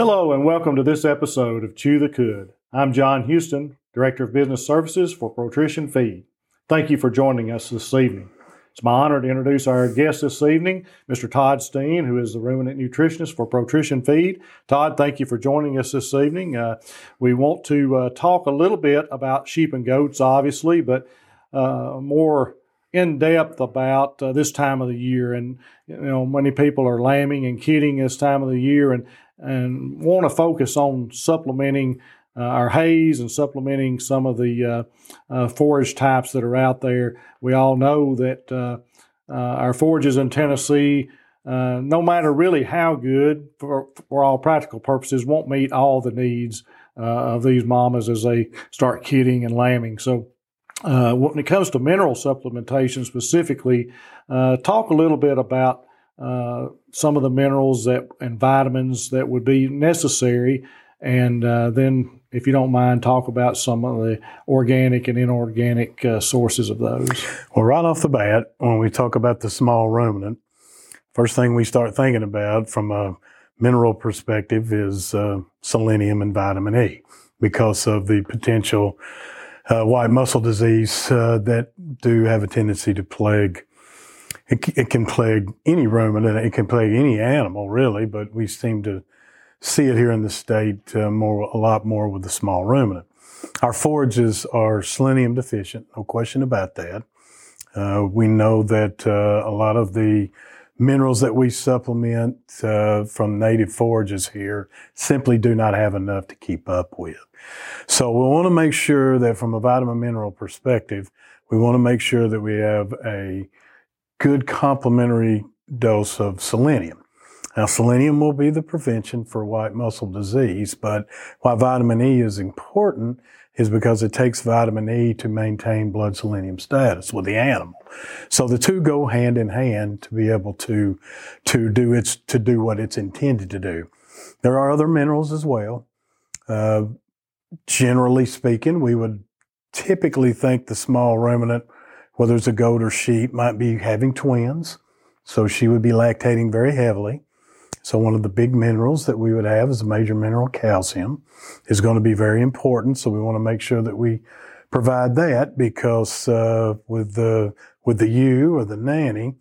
Hello and welcome to this episode of Chew the Cud. I'm John Houston, Director of Business Services for ProTrition Feed. Thank you for joining us this evening. It's my honor to introduce our guest this evening, Mr. Todd Steen, who is the ruminant nutritionist for ProTrition Feed. Todd, thank you for joining us this evening. We want to talk a little bit about sheep and goats, obviously, but more in-depth about this time of the year. And, you know, many people are lambing and kidding this time of the year and want to focus on supplementing our hays and supplementing some of the forage types that are out there. We all know that our forages in Tennessee, no matter really how good, for all practical purposes, won't meet all the needs of these mamas as they start kidding and lambing. So when it comes to mineral supplementation specifically, talk a little bit about some of the minerals that and vitamins that would be necessary, and then, if you don't mind, talk about some of the organic and inorganic sources of those. Well, right off the bat, when we talk about the small ruminant, first thing we start thinking about from a mineral perspective is selenium and vitamin E, because of the potential white muscle disease that do have a tendency to plague. It can plague any ruminant, it can plague any animal, really, but we seem to see it here in the state a lot more with the small ruminant. Our forages are selenium deficient, no question about that. We know that a lot of the minerals that we supplement from native forages here simply do not have enough to keep up with. So we want to make sure that from a vitamin mineral perspective, we want to make sure that we have a good complementary dose of selenium. Now, selenium will be the prevention for white muscle disease, but why vitamin E is important is because it takes vitamin E to maintain blood selenium status with the animal. So the two go hand in hand to be able to do what it's intended to do. There are other minerals as well. Generally speaking, we would typically think the small ruminant, whether it's a goat or sheep, might be having twins. So she would be lactating very heavily. So one of the big minerals that we would have is a major mineral, calcium, is going to be very important. So we want to make sure that we provide that, because with the ewe or the nanny,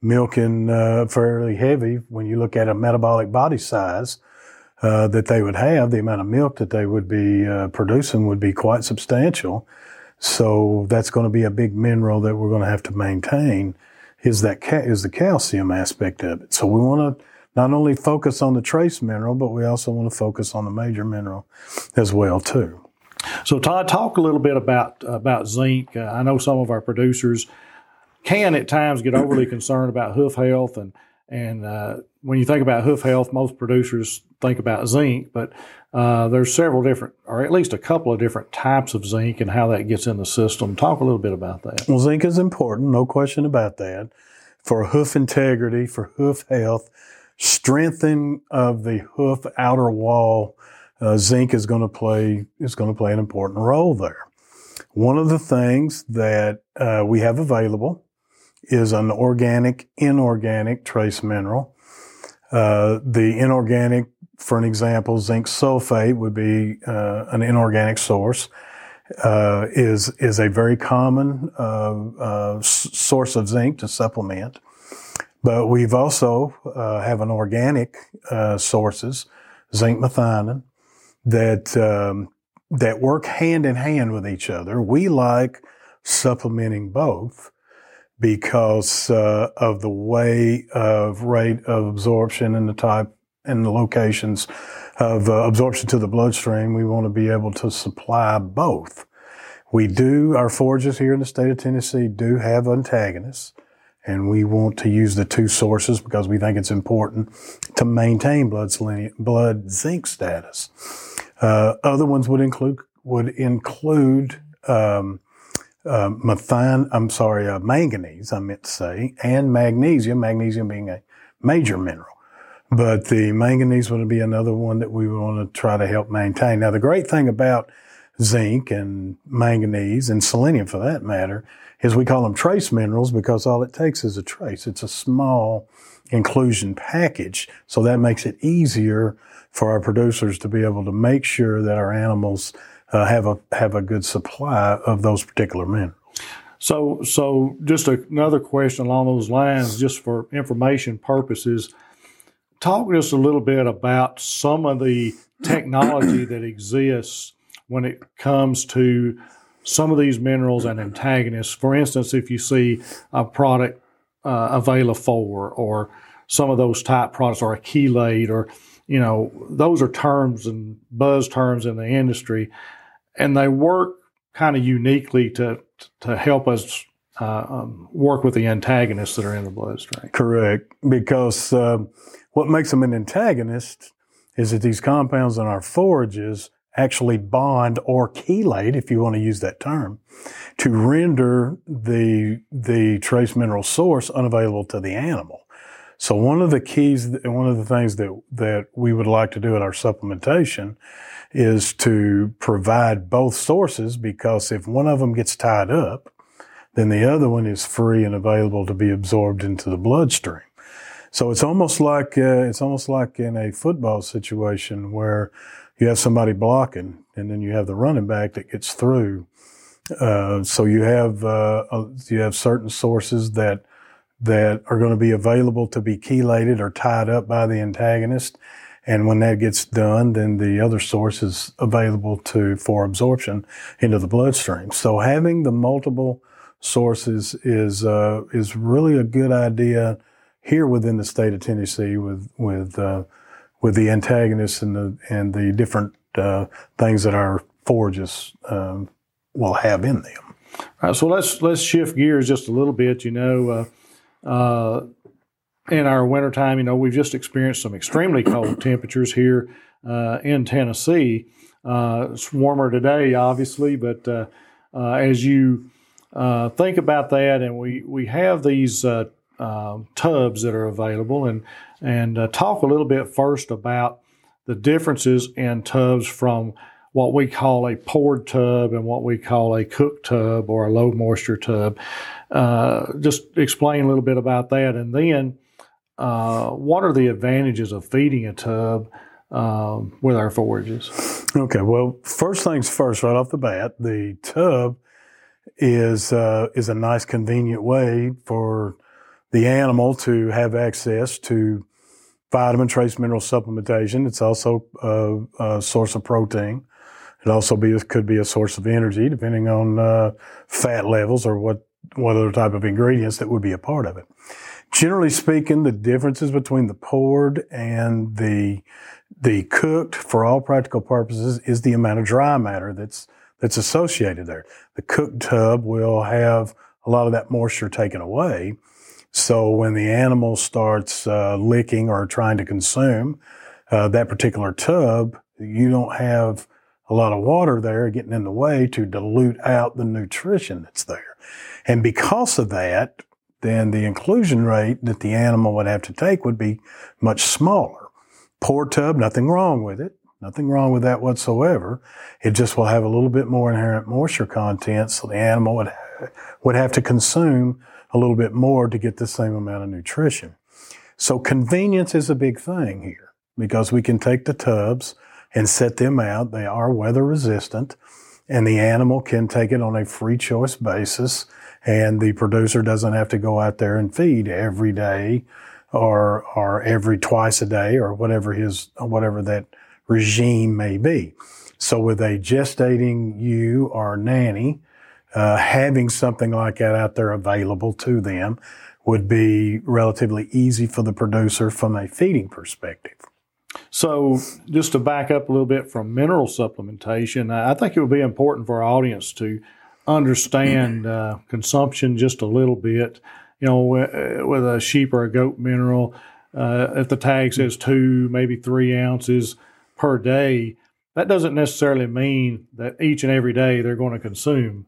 milking fairly heavy, when you look at a metabolic body size that they would have, the amount of milk that they would be producing would be quite substantial. So that's going to be a big mineral that we're going to have to maintain, is the calcium aspect of it. So we want to not only focus on the trace mineral, but we also want to focus on the major mineral as well too. So Todd, talk a little bit about zinc. I know some of our producers can at times get overly concerned about hoof health, and when you think about hoof health, most producers think about zinc, but there's several different, or at least a couple of different types of zinc and how that gets in the system. Talk a little bit about that. Well, zinc is important, no question about that, for hoof integrity, for hoof health, strengthening of the hoof outer wall. Zinc is going to play an important role there. One of the things that we have available is an organic, inorganic trace mineral. The inorganic, for an example, zinc sulfate would be an inorganic source. Is a very common source of zinc to supplement. But we've also have an organic sources, zinc methionine, that work hand in hand with each other. We like supplementing both because of the way of rate of absorption and the type and the locations of absorption to the bloodstream. We want to be able to supply both. Our forages here in the state of Tennessee do have antagonists, and we want to use the two sources because we think it's important to maintain blood zinc status. Other ones would include manganese, I meant to say, and magnesium. Magnesium being a major mineral, but the manganese would be another one that we want to try to help maintain. Now, the great thing about zinc and manganese and selenium for that matter, is we call them trace minerals because all it takes is a trace. It's a small inclusion package. So that makes it easier for our producers to be able to make sure that our animals have a good supply of those particular minerals. So just another question along those lines, just for information purposes. Talk just a little bit about some of the technology that exists when it comes to some of these minerals and antagonists. For instance, if you see a product, Availa-4 or some of those type products, or a chelate, or, you know, those are terms and buzz terms in the industry, and they work kind of uniquely to help us work with the antagonists that are in the bloodstream. Correct, because what makes them an antagonist is that these compounds in our forages actually bond or chelate, if you want to use that term, to render the trace mineral source unavailable to the animal. So one of the keys, one of the things that we would like to do in our supplementation is to provide both sources, because if one of them gets tied up, then the other one is free and available to be absorbed into the bloodstream. So it's almost like in a football situation where you have somebody blocking, and then you have the running back that gets through. So you have certain sources that are going to be available to be chelated or tied up by the antagonist. And when that gets done, then the other source is available for absorption into the bloodstream. So having the multiple sources is really a good idea here within the state of Tennessee with the antagonists and the different things that our forages will have in them. All right, so let's shift gears just a little bit. In our wintertime, we've just experienced some extremely cold temperatures here in Tennessee. It's warmer today, obviously, but as you think about that, and we have these tubs that are available, and talk a little bit first about the differences in tubs from what we call a poured tub and what we call a cooked tub or a low moisture tub. Just explain a little bit about that. And then what are the advantages of feeding a tub with our forages? Okay, well, first things first, right off the bat, the tub is a nice, convenient way for the animal to have access to vitamin trace mineral supplementation. It's also a source of protein. It also could be a source of energy, depending on fat levels or what other type of ingredients that would be a part of it. Generally speaking, the differences between the poured and the cooked, for all practical purposes, is the amount of dry matter that's associated there. The cooked tub will have a lot of that moisture taken away. So when the animal starts licking or trying to consume that particular tub, you don't have a lot of water there getting in the way to dilute out the nutrition that's there. And because of that, then the inclusion rate that the animal would have to take would be much smaller. Pour tub, nothing wrong with it. Nothing wrong with that whatsoever. It just will have a little bit more inherent moisture content, so the animal would have to consume a little bit more to get the same amount of nutrition. So convenience is a big thing here, because we can take the tubs and set them out. They are weather resistant, and the animal can take it on a free choice basis, and the producer doesn't have to go out there and feed every day or every twice a day or whatever that regime may be. So with a gestating ewe or nanny, having something like that out there available to them would be relatively easy for the producer from a feeding perspective. So just to back up a little bit from mineral supplementation, I think it would be important for our audience to understand consumption just a little bit. With a sheep or a goat mineral, if the tag says 2, maybe 3 ounces per day, that doesn't necessarily mean that each and every day they're going to consume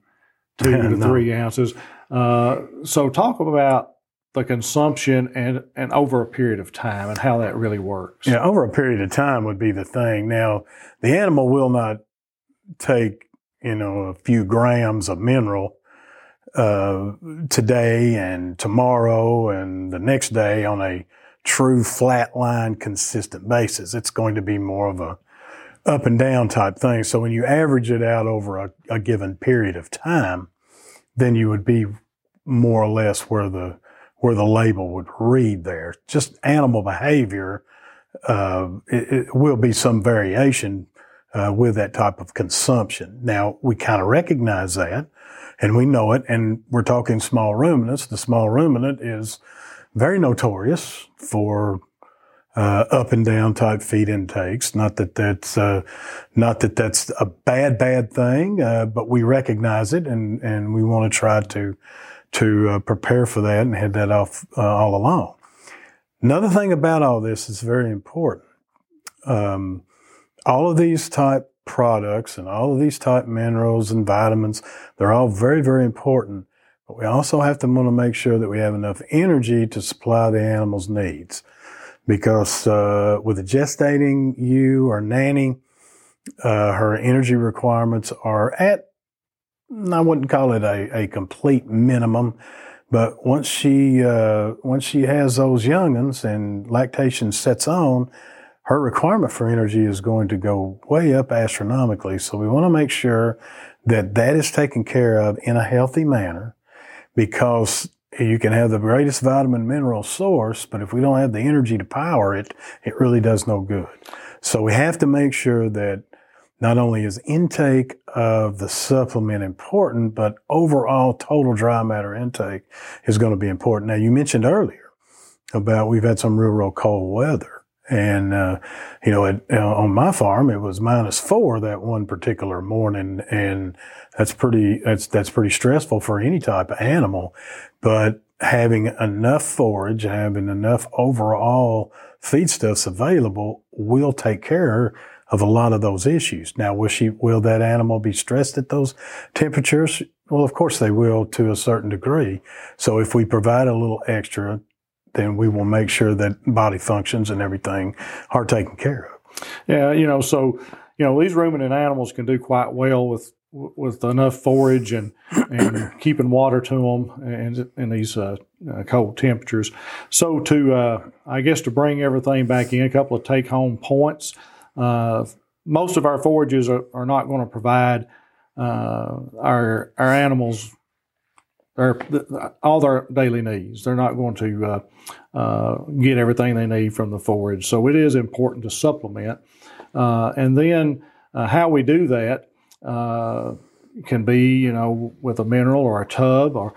2 to 3 ounces. So talk about the consumption and over a period of time and how that really works. Yeah, over a period of time would be the thing. Now, the animal will not take you know, a few grams of mineral today and tomorrow and the next day on a true flat line consistent basis. It's going to be more of a up and down type thing. So when you average it out over a given period of time, then you would be more or less where the label would read there. Just animal behavior, it will be some variation with that type of consumption. Now, we kind of recognize that, and we know it, and we're talking small ruminants. The small ruminant is very notorious for up and down type feed intakes. Not that that's a bad thing, but we recognize it, and we want to try to prepare for that and head that off all along. Another thing about all this is very important. All of these type products and all of these type minerals and vitamins, they're all very, very important. But we also have to want to make sure that we have enough energy to supply the animal's needs. Because with a gestating ewe or nanny, her energy requirements are at, I wouldn't call it a complete minimum, but once she has those young'uns and lactation sets on, her requirement for energy is going to go way up astronomically. So we want to make sure that that is taken care of in a healthy manner, because you can have the greatest vitamin mineral source, but if we don't have the energy to power it, it really does no good. So we have to make sure that not only is intake of the supplement important, but overall total dry matter intake is going to be important. Now, you mentioned earlier about we've had some real cold weather. And, on my farm, it was -4 that one particular morning. And that's pretty stressful for any type of animal. But having enough forage, having enough overall feedstuffs available will take care of a lot of those issues. Now, will that animal be stressed at those temperatures? Well, of course they will to a certain degree. So if we provide a little extra, then we will make sure that body functions and everything are taken care of. Yeah, so these ruminant animals can do quite well with enough forage and keeping water to them and these cold temperatures. So to bring everything back in, a couple of take-home points. Most of our forages are not going to provide our animals all their daily needs. They're not going to get everything they need from the forage. So it is important to supplement. And then how we do that can be, with a mineral or a tub or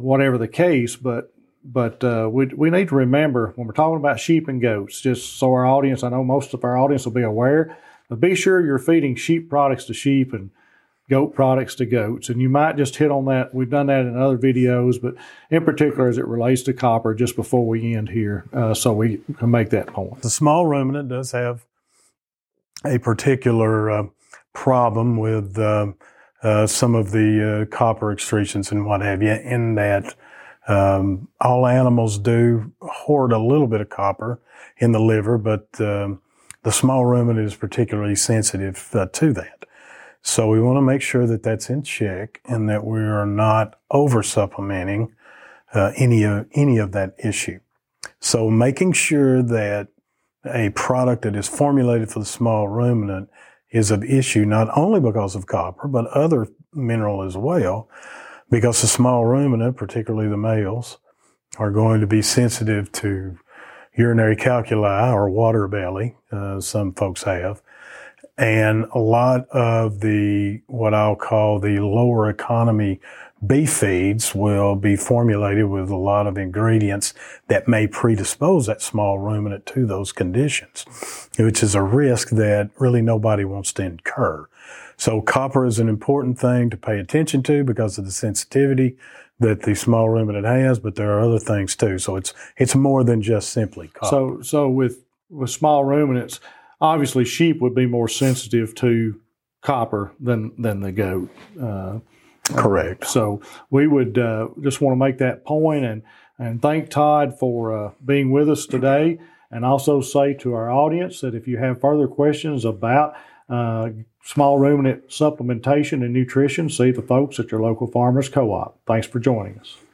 whatever the case. But we need to remember when we're talking about sheep and goats, just so our audience, I know most of our audience will be aware, but be sure you're feeding sheep products to sheep and goat products to goats, and you might just hit on that. We've done that in other videos, but in particular as it relates to copper, just before we end here, so we can make that point. The small ruminant does have a particular problem with some of the copper excretions and what have you, in that all animals do hoard a little bit of copper in the liver, but the small ruminant is particularly sensitive to that. So we want to make sure that that's in check and that we are not over-supplementing any of that issue. So making sure that a product that is formulated for the small ruminant is of issue not only because of copper, but other mineral as well, because the small ruminant, particularly the males, are going to be sensitive to urinary calculi or water belly, some folks have. And a lot of the, what I'll call the lower economy beef feeds, will be formulated with a lot of ingredients that may predispose that small ruminant to those conditions, which is a risk that really nobody wants to incur. So copper is an important thing to pay attention to because of the sensitivity that the small ruminant has, but there are other things too. So it's more than just simply copper. So with small ruminants, obviously, sheep would be more sensitive to copper than the goat. Correct. So we would just want to make that point and thank Todd for being with us today, and also say to our audience that if you have further questions about small ruminant supplementation and nutrition. See the folks at your local farmers co-op. Thanks for joining us.